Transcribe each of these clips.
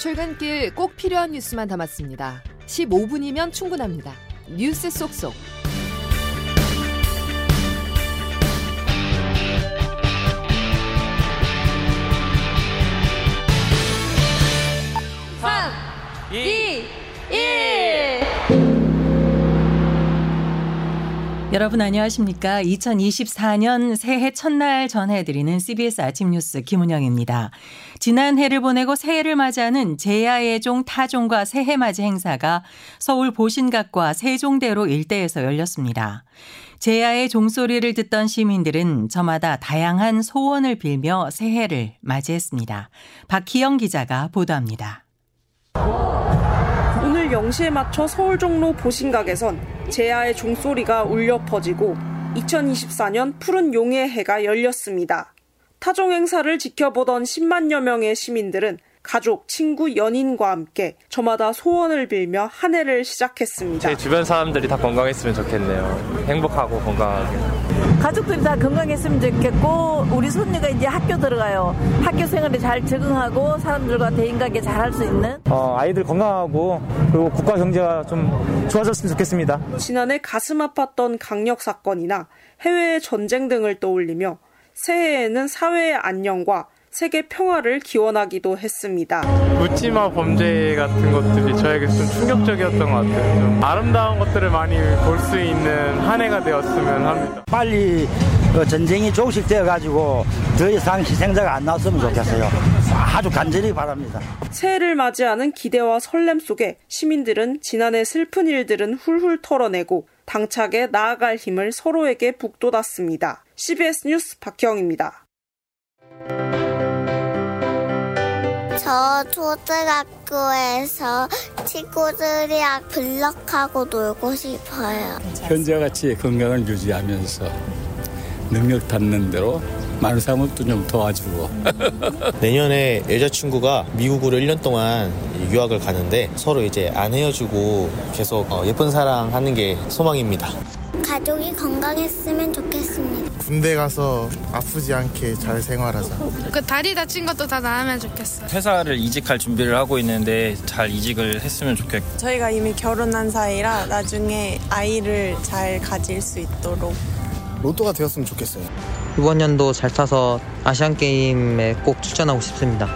출근길 꼭 필요한 뉴스만 담았습니다. 15분이면 충분합니다. 뉴스 속속. 여러분 안녕하십니까. 2024년 새해 첫날 전해드리는 CBS 아침 뉴스 김은영입니다. 지난해를 보내고 새해를 맞이하는 제야의 종 타종과 새해 맞이 행사가 서울 보신각과 세종대로 일대에서 열렸습니다. 제야의 종소리를 듣던 시민들은 저마다 다양한 소원을 빌며 새해를 맞이했습니다. 박희영 기자가 보도합니다. 오늘 0시에 맞춰 서울 종로 보신각에선 제야의 종소리가 울려 퍼지고 2024년 푸른 용의 해가 열렸습니다. 타종 행사를 지켜보던 10만여 명의 시민들은 가족, 친구, 연인과 함께 저마다 소원을 빌며 한 해를 시작했습니다. 제 주변 사람들이 다 건강했으면 좋겠네요. 행복하고 건강하게. 가족들이 다 건강했으면 좋겠고 우리 손녀가 이제 학교 들어가요. 학교 생활에 잘 적응하고 사람들과 대인관계 잘 할 수 있는. 아이들 건강하고 그리고 국가 경제가 좀 좋아졌으면 좋겠습니다. 지난해 가슴 아팠던 강력 사건이나 해외의 전쟁 등을 떠올리며 새해에는 사회의 안녕과 세계 평화를 기원하기도 했습니다. 묻지마 범죄 같은 것들이 저에게 좀 충격적이었던 것 같아요. 좀 아름다운 것들을 많이 볼 수 있는 한 해가 되었으면 합니다. 빨리 전쟁이 종식되어가지고 더 이상 희생자가 안 나왔으면 좋겠어요. 아주 간절히 바랍니다. 새해를 맞이하는 기대와 설렘 속에 시민들은 지난해 슬픈 일들은 훌훌 털어내고 당차게 나아갈 힘을 서로에게 북돋았습니다. CBS 뉴스 박희영입니다. 저 초등학교에서 친구들이랑 블럭하고 놀고 싶어요. 현재와 같이 건강을 유지하면서 능력 닿는 대로 많은 사람도 좀 도와주고. 내년에 여자친구가 미국으로 1년 동안 유학을 가는데 서로 이제 안 헤어지고 계속 예쁜 사랑하는 게 소망입니다. 가족이 건강했으면 좋겠습니다. 군대 가서 아프지 않게 잘 생활하자. 그 다리 다친 것도 다 나으면 좋겠어요. 회사를 이직할 준비를 하고 있는데 잘 이직을 했으면 좋겠고. 저희가 이미 결혼한 사이라 나중에 아이를 잘 가질 수 있도록. 로또가 되었으면 좋겠어요. 이번 연도 잘 타서 아시안게임에 꼭 출전하고 싶습니다.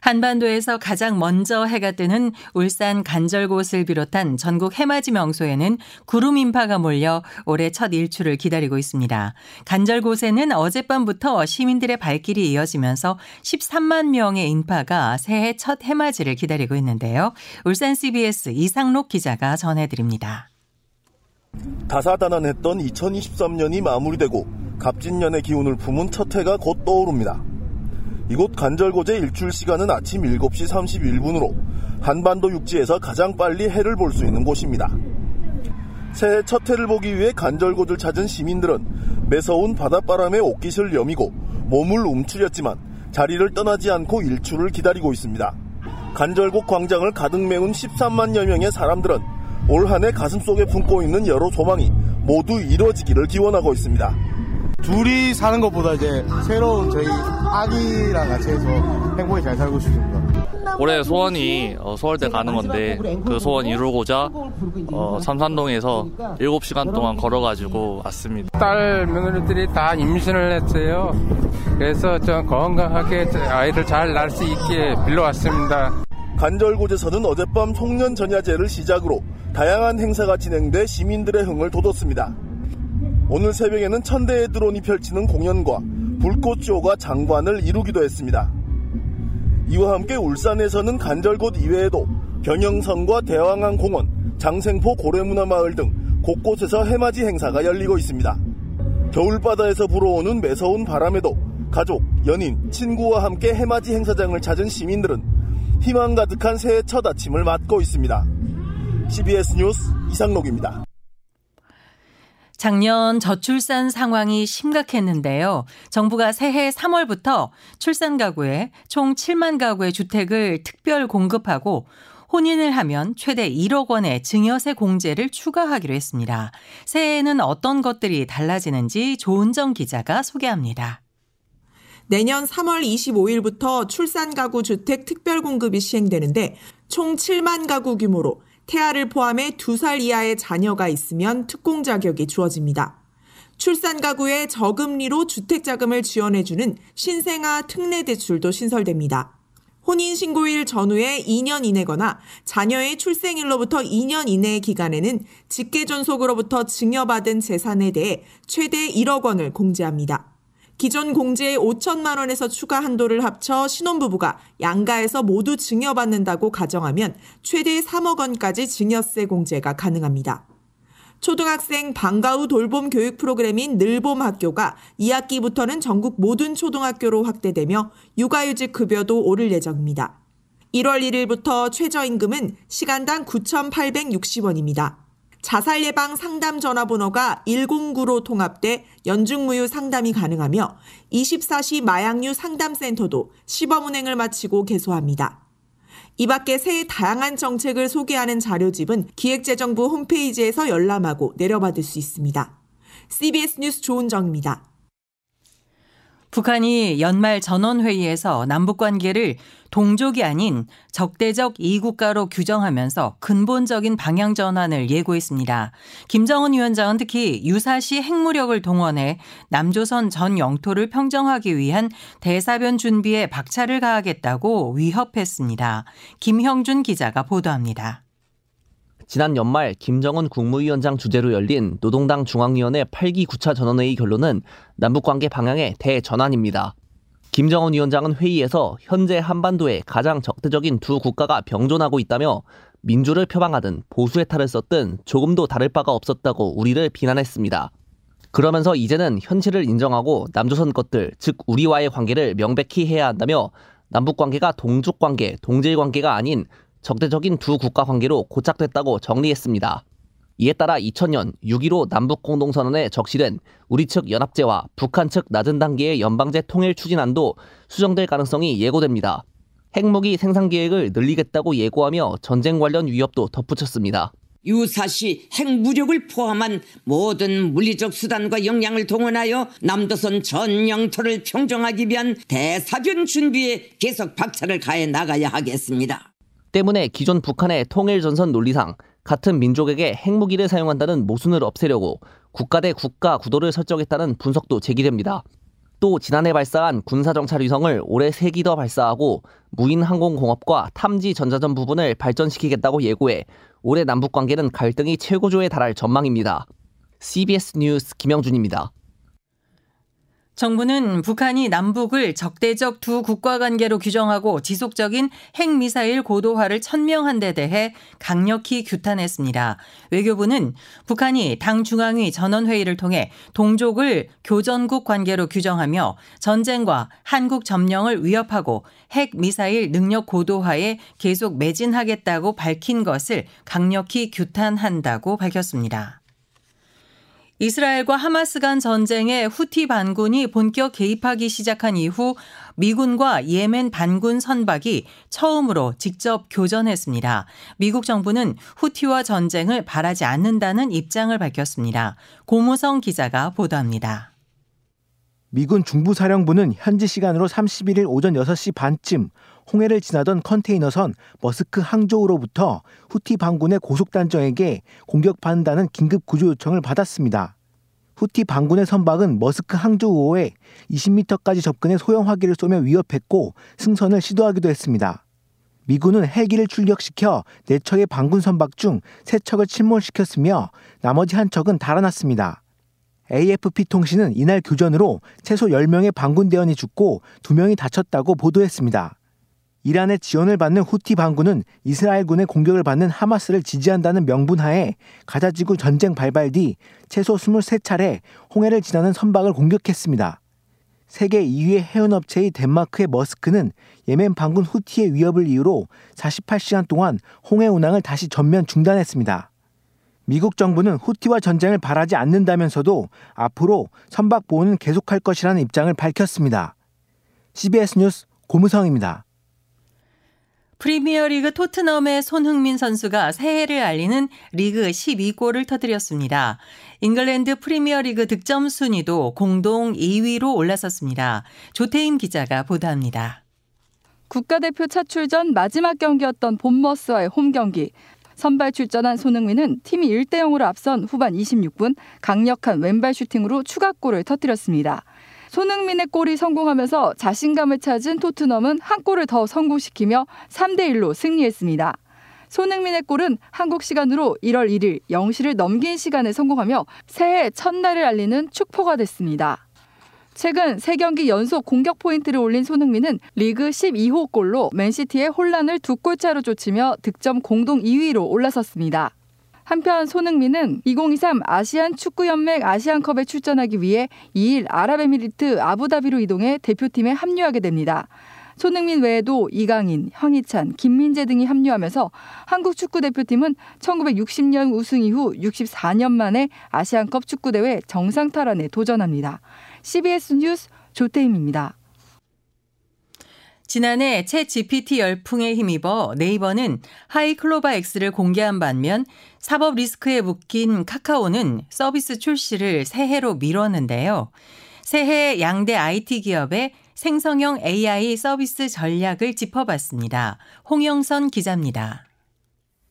한반도에서 가장 먼저 해가 뜨는 울산 간절곶을 비롯한 전국 해맞이 명소에는 구름 인파가 몰려 올해 첫 일출을 기다리고 있습니다. 간절곶에는 어젯밤부터 시민들의 발길이 이어지면서 13만 명의 인파가 새해 첫 해맞이를 기다리고 있는데요. 울산 CBS 이상록 기자가 전해드립니다. 다사다난했던 2023년이 마무리되고 갑진년의 기운을 품은 첫 해가 곧 떠오릅니다. 이곳 간절곶의 일출 시간은 아침 7시 31분으로 한반도 육지에서 가장 빨리 해를 볼 수 있는 곳입니다. 새해 첫 해를 보기 위해 간절곶을 찾은 시민들은 매서운 바닷바람에 옷깃을 여미고 몸을 움츠렸지만 자리를 떠나지 않고 일출을 기다리고 있습니다. 간절곶 광장을 가득 메운 13만여 명의 사람들은 올 한 해 가슴속에 품고 있는 여러 소망이 모두 이뤄지기를 기원하고 있습니다. 둘이 사는 것보다 이제 새로운 저희 아기랑 같이 해서 행복히 잘 살고 싶습니다. 올해 소원이 소월대 가는 건데 그 소원 이루고자 삼산동에서 7시간 동안 걸어가지고 왔습니다. 딸 며느리들이 다 임신을 했어요. 그래서 좀 건강하게 아이들 잘 낳을 수 있게 빌러왔습니다. 간절곶에서는 어젯밤 송년 전야제를 시작으로 다양한 행사가 진행돼 시민들의 흥을 돋웠습니다. 오늘 새벽에는 천대의 드론이 펼치는 공연과 불꽃쇼가 장관을 이루기도 했습니다. 이와 함께 울산에서는 간절곶 이외에도 경영선과 대왕암공원, 장생포 고래문화마을 등 곳곳에서 해맞이 행사가 열리고 있습니다. 겨울바다에서 불어오는 매서운 바람에도 가족, 연인, 친구와 함께 해맞이 행사장을 찾은 시민들은 희망 가득한 새해 첫 아침을 맞고 있습니다. CBS 뉴스 이상록입니다. 작년 저출산 상황이 심각했는데요. 정부가 새해 3월부터 출산 가구에 총 7만 가구의 주택을 특별 공급하고 혼인을 하면 최대 1억 원의 증여세 공제를 추가하기로 했습니다. 새해에는 어떤 것들이 달라지는지 조은정 기자가 소개합니다. 내년 3월 25일부터 출산 가구 주택 특별 공급이 시행되는데 총 7만 가구 규모로 태아를 포함해 2살 이하의 자녀가 있으면 특공 자격이 주어집니다. 출산 가구에 저금리로 주택 자금을 지원해주는 신생아 특례 대출도 신설됩니다. 혼인 신고일 전후에 2년 이내거나 자녀의 출생일로부터 2년 이내의 기간에는 직계 존속으로부터 증여받은 재산에 대해 최대 1억 원을 공제합니다. 기존 공제의 5천만 원에서 추가 한도를 합쳐 신혼부부가 양가에서 모두 증여받는다고 가정하면 최대 3억 원까지 증여세 공제가 가능합니다. 초등학생 방과 후 돌봄 교육 프로그램인 늘봄학교가 2학기부터는 전국 모든 초등학교로 확대되며 육아휴직 급여도 오를 예정입니다. 1월 1일부터 최저임금은 시간당 9,860원입니다. 자살 예방 상담 전화번호가 109로 통합돼 연중무휴 상담이 가능하며 24시 마약류 상담센터도 시범운행을 마치고 개소합니다. 이 밖에 새해 다양한 정책을 소개하는 자료집은 기획재정부 홈페이지에서 열람하고 내려받을 수 있습니다. CBS 뉴스 조은정입니다. 북한이 연말 전원회의에서 남북관계를 동족이 아닌 적대적 이국가로 규정하면서 근본적인 방향 전환을 예고했습니다. 김정은 위원장은 특히 유사시 핵무력을 동원해 남조선 전 영토를 평정하기 위한 대사변 준비에 박차를 가하겠다고 위협했습니다. 김형준 기자가 보도합니다. 지난 연말 김정은 국무위원장 주재로 열린 노동당 중앙위원회 8기 9차 전원회의 결론은 남북관계 방향의 대전환입니다. 김정은 위원장은 회의에서 현재 한반도에 가장 적대적인 두 국가가 병존하고 있다며 민주를 표방하든 보수의 탈을 썼든 조금도 다를 바가 없었다고 우리를 비난했습니다. 그러면서 이제는 현실을 인정하고 남조선 것들, 즉 우리와의 관계를 명백히 해야 한다며 남북관계가 동족관계, 동질관계가 아닌 적대적인 두 국가 관계로 고착됐다고 정리했습니다. 이에 따라 2000년 6.15 남북공동선언에 적시된 우리 측 연합제와 북한 측 낮은 단계의 연방제 통일 추진안도 수정될 가능성이 예고됩니다. 핵무기 생산 계획을 늘리겠다고 예고하며 전쟁 관련 위협도 덧붙였습니다. 유사시 핵무력을 포함한 모든 물리적 수단과 역량을 동원하여 남조선 전 영토를 평정하기 위한 대사변 준비에 계속 박차를 가해 나가야 하겠습니다. 때문에 기존 북한의 통일전선 논리상 같은 민족에게 핵무기를 사용한다는 모순을 없애려고 국가 대 국가 구도를 설정했다는 분석도 제기됩니다. 또 지난해 발사한 군사정찰위성을 올해 3기 더 발사하고 무인항공공업과 탐지 전자전 부분을 발전시키겠다고 예고해 올해 남북관계는 갈등이 최고조에 달할 전망입니다. CBS 뉴스 김영준입니다. 정부는 북한이 남북을 적대적 두 국가 관계로 규정하고 지속적인 핵미사일 고도화를 천명한 데 대해 강력히 규탄했습니다. 외교부는 북한이 당 중앙위 전원회의를 통해 동족을 교전국 관계로 규정하며 전쟁과 한국 점령을 위협하고 핵미사일 능력 고도화에 계속 매진하겠다고 밝힌 것을 강력히 규탄한다고 밝혔습니다. 이스라엘과 하마스 간 전쟁에 후티 반군이 본격 개입하기 시작한 이후 미군과 예멘 반군 선박이 처음으로 직접 교전했습니다. 미국 정부는 후티와 전쟁을 바라지 않는다는 입장을 밝혔습니다. 고무성 기자가 보도합니다. 미군 중부사령부는 현지 시간으로 31일 오전 6시 반쯤 홍해를 지나던 컨테이너선 머스크 항저우로부터 후티 반군의 고속단정에게 공격받는다는 긴급 구조 요청을 받았습니다. 후티 반군의 선박은 머스크 항저우호에 20m까지 접근해 소형 화기를 쏘며 위협했고 승선을 시도하기도 했습니다. 미군은 헬기를 출격시켜 4척의 반군 선박 중 3척을 침몰시켰으며 나머지 1척은 달아났습니다. AFP통신은 이날 교전으로 최소 10명의 반군 대원이 죽고 2명이 다쳤다고 보도했습니다. 이란의 지원을 받는 후티 반군은 이스라엘군의 공격을 받는 하마스를 지지한다는 명분하에 가자지구 전쟁 발발 뒤 최소 23차례 홍해를 지나는 선박을 공격했습니다. 세계 2위의 해운업체인 덴마크의 머스크는 예멘 반군 후티의 위협을 이유로 48시간 동안 홍해 운항을 다시 전면 중단했습니다. 미국 정부는 후티와 전쟁을 바라지 않는다면서도 앞으로 선박 보호는 계속할 것이라는 입장을 밝혔습니다. CBS 뉴스 고무성입니다. 프리미어리그 토트넘의 손흥민 선수가 새해를 알리는 리그 12골을 터뜨렸습니다. 잉글랜드 프리미어리그 득점 순위도 공동 2위로 올라섰습니다. 조태임 기자가 보도합니다. 국가대표 차출 전 마지막 경기였던 본머스와의 홈경기. 선발 출전한 손흥민은 팀이 1대0으로 앞선 후반 26분 강력한 왼발 슈팅으로 추가골을 터뜨렸습니다. 손흥민의 골이 성공하면서 자신감을 찾은 토트넘은 한 골을 더 성공시키며 3대1로 승리했습니다. 손흥민의 골은 한국 시간으로 1월 1일 0시를 넘긴 시간에 성공하며 새해 첫날을 알리는 축포가 됐습니다. 최근 3경기 연속 공격 포인트를 올린 손흥민은 리그 12호 골로 맨시티의 혼란을 2골차로 쫓으며 득점 공동 2위로 올라섰습니다. 한편 손흥민은 2023 아시안 축구연맹 아시안컵에 출전하기 위해 2일 아랍에미리트 아부다비로 이동해 대표팀에 합류하게 됩니다. 손흥민 외에도 이강인, 황희찬, 김민재 등이 합류하면서 한국 축구대표팀은 1960년 우승 이후 64년 만에 아시안컵 축구대회 정상 탈환에 도전합니다. CBS 뉴스 조태임입니다. 지난해 챗GPT 열풍에 힘입어 네이버는 하이 클로바X를 공개한 반면 사법 리스크에 묶인 카카오는 서비스 출시를 새해로 미뤘는데요. 새해 양대 IT 기업의 생성형 AI 서비스 전략을 짚어봤습니다. 홍영선 기자입니다.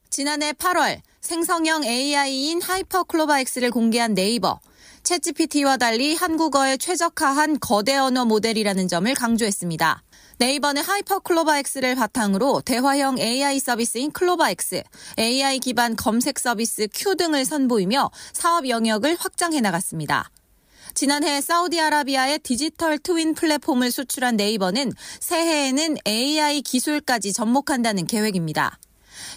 지난해 8월 생성형 AI인 하이퍼 클로바X를 공개한 네이버. 챗GPT와 달리 한국어에 최적화한 거대 언어 모델이라는 점을 강조했습니다. 네이버는 하이퍼 클로바X를 바탕으로 대화형 AI 서비스인 클로바X, AI 기반 검색 서비스 Q 등을 선보이며 사업 영역을 확장해 나갔습니다. 지난해 사우디아라비아의 디지털 트윈 플랫폼을 수출한 네이버는 새해에는 AI 기술까지 접목한다는 계획입니다.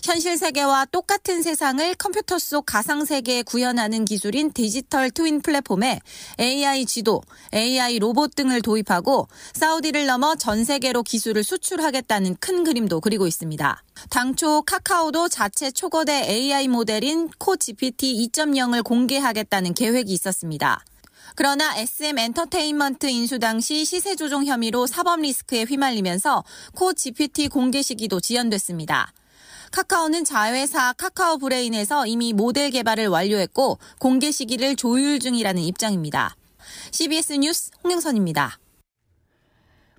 현실 세계와 똑같은 세상을 컴퓨터 속 가상 세계에 구현하는 기술인 디지털 트윈 플랫폼에 AI 지도, AI 로봇 등을 도입하고 사우디를 넘어 전 세계로 기술을 수출하겠다는 큰 그림도 그리고 있습니다. 당초 카카오도 자체 초거대 AI 모델인 코GPT 2.0을 공개하겠다는 계획이 있었습니다. 그러나 SM 엔터테인먼트 인수 당시 시세 조종 혐의로 사법 리스크에 휘말리면서 코GPT 공개 시기도 지연됐습니다. 카카오는 자회사 카카오 브레인에서 이미 모델 개발을 완료했고 공개 시기를 조율 중이라는 입장입니다. CBS 뉴스 홍영선입니다.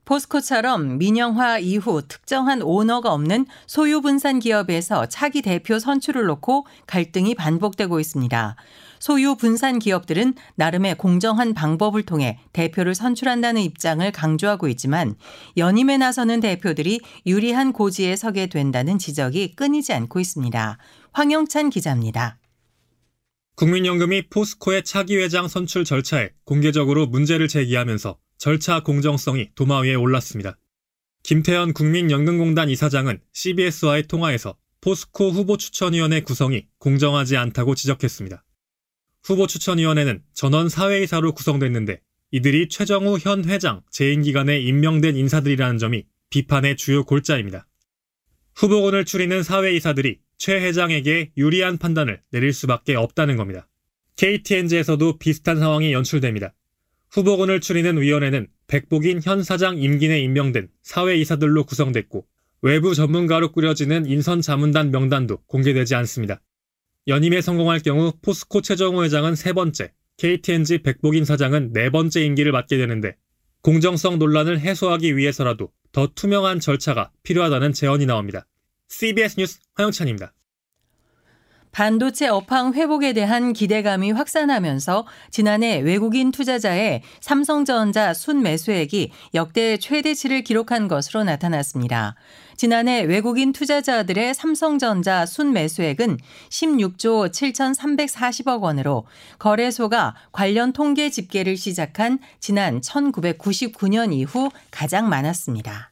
포스코처럼 민영화 이후 특정한 오너가 없는 소유 분산 기업에서 차기 대표 선출을 놓고 갈등이 반복되고 있습니다. 소유 분산 기업들은 나름의 공정한 방법을 통해 대표를 선출한다는 입장을 강조하고 있지만 연임에 나서는 대표들이 유리한 고지에 서게 된다는 지적이 끊이지 않고 있습니다. 황영찬 기자입니다. 국민연금이 포스코의 차기 회장 선출 절차에 공개적으로 문제를 제기하면서 절차 공정성이 도마 위에 올랐습니다. 김태현 국민연금공단 이사장은 CBS와의 통화에서 포스코 후보추천위원회 구성이 공정하지 않다고 지적했습니다. 후보추천위원회는 전원 사외이사로 구성됐는데 이들이 최정우 현 회장 재임기간에 임명된 인사들이라는 점이 비판의 주요 골자입니다. 후보군을 추리는 사외이사들이 최 회장에게 유리한 판단을 내릴 수밖에 없다는 겁니다. KTNG에서도 비슷한 상황이 연출됩니다. 후보군을 추리는 위원회는 백복인 현 사장 임기 내 임명된 사외이사들로 구성됐고 외부 전문가로 꾸려지는 인선자문단 명단도 공개되지 않습니다. 연임에 성공할 경우 포스코 최정우 회장은 3번째, KTNG 백복인 사장은 4번째 임기를 맡게 되는데 공정성 논란을 해소하기 위해서라도 더 투명한 절차가 필요하다는 제언이 나옵니다. CBS 뉴스 황영찬입니다. 반도체 업황 회복에 대한 기대감이 확산하면서 지난해 외국인 투자자의 삼성전자 순매수액이 역대 최대치를 기록한 것으로 나타났습니다. 지난해 외국인 투자자들의 삼성전자 순매수액은 16조 7,340억 원으로 거래소가 관련 통계 집계를 시작한 지난 1999년 이후 가장 많았습니다.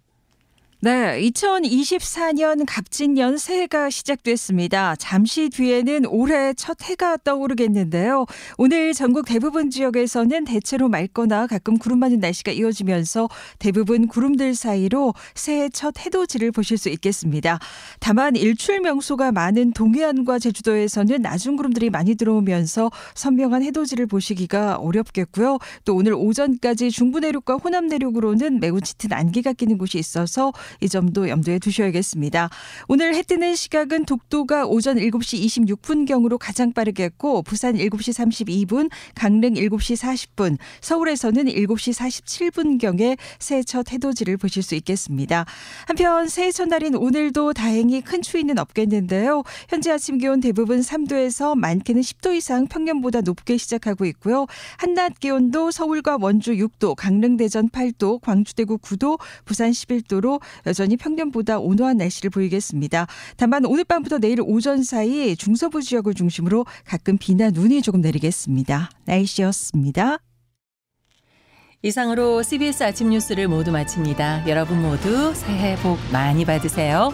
네, 2024년 갑진년 새해가 시작됐습니다. 잠시 뒤에는 올해 첫 해가 떠오르겠는데요. 오늘 전국 대부분 지역에서는 대체로 맑거나 가끔 구름 많은 날씨가 이어지면서 대부분 구름들 사이로 새해 첫 해돋이를 보실 수 있겠습니다. 다만 일출 명소가 많은 동해안과 제주도에서는 낮은 구름들이 많이 들어오면서 선명한 해돋이를 보시기가 어렵겠고요. 또 오늘 오전까지 중부 내륙과 호남 내륙으로는 매우 짙은 안개가 끼는 곳이 있어서 이 점도 염두에 두셔야겠습니다. 오늘 해 뜨는 시각은 독도가 오전 7시 26분경으로 가장 빠르겠고 부산 7시 32분, 강릉 7시 40분, 서울에서는 7시 47분경에 새해 첫 해돋이를 보실 수 있겠습니다. 한편 새해 첫날인 오늘도 다행히 큰 추위는 없겠는데요. 현재 아침 기온 대부분 3도에서 많게는 10도 이상 평년보다 높게 시작하고 있고요. 한낮 기온도 서울과 원주 6도, 강릉 대전 8도, 광주 대구 9도, 부산 11도로 여전히 평년보다 온화한 날씨를 보이겠습니다. 다만 오늘 밤부터 내일 오전 사이 중서부 지역을 중심으로 가끔 비나 눈이 조금 내리겠습니다. 날씨였습니다. 이상으로 CBS 아침 뉴스를 모두 마칩니다. 여러분 모두 새해 복 많이 받으세요.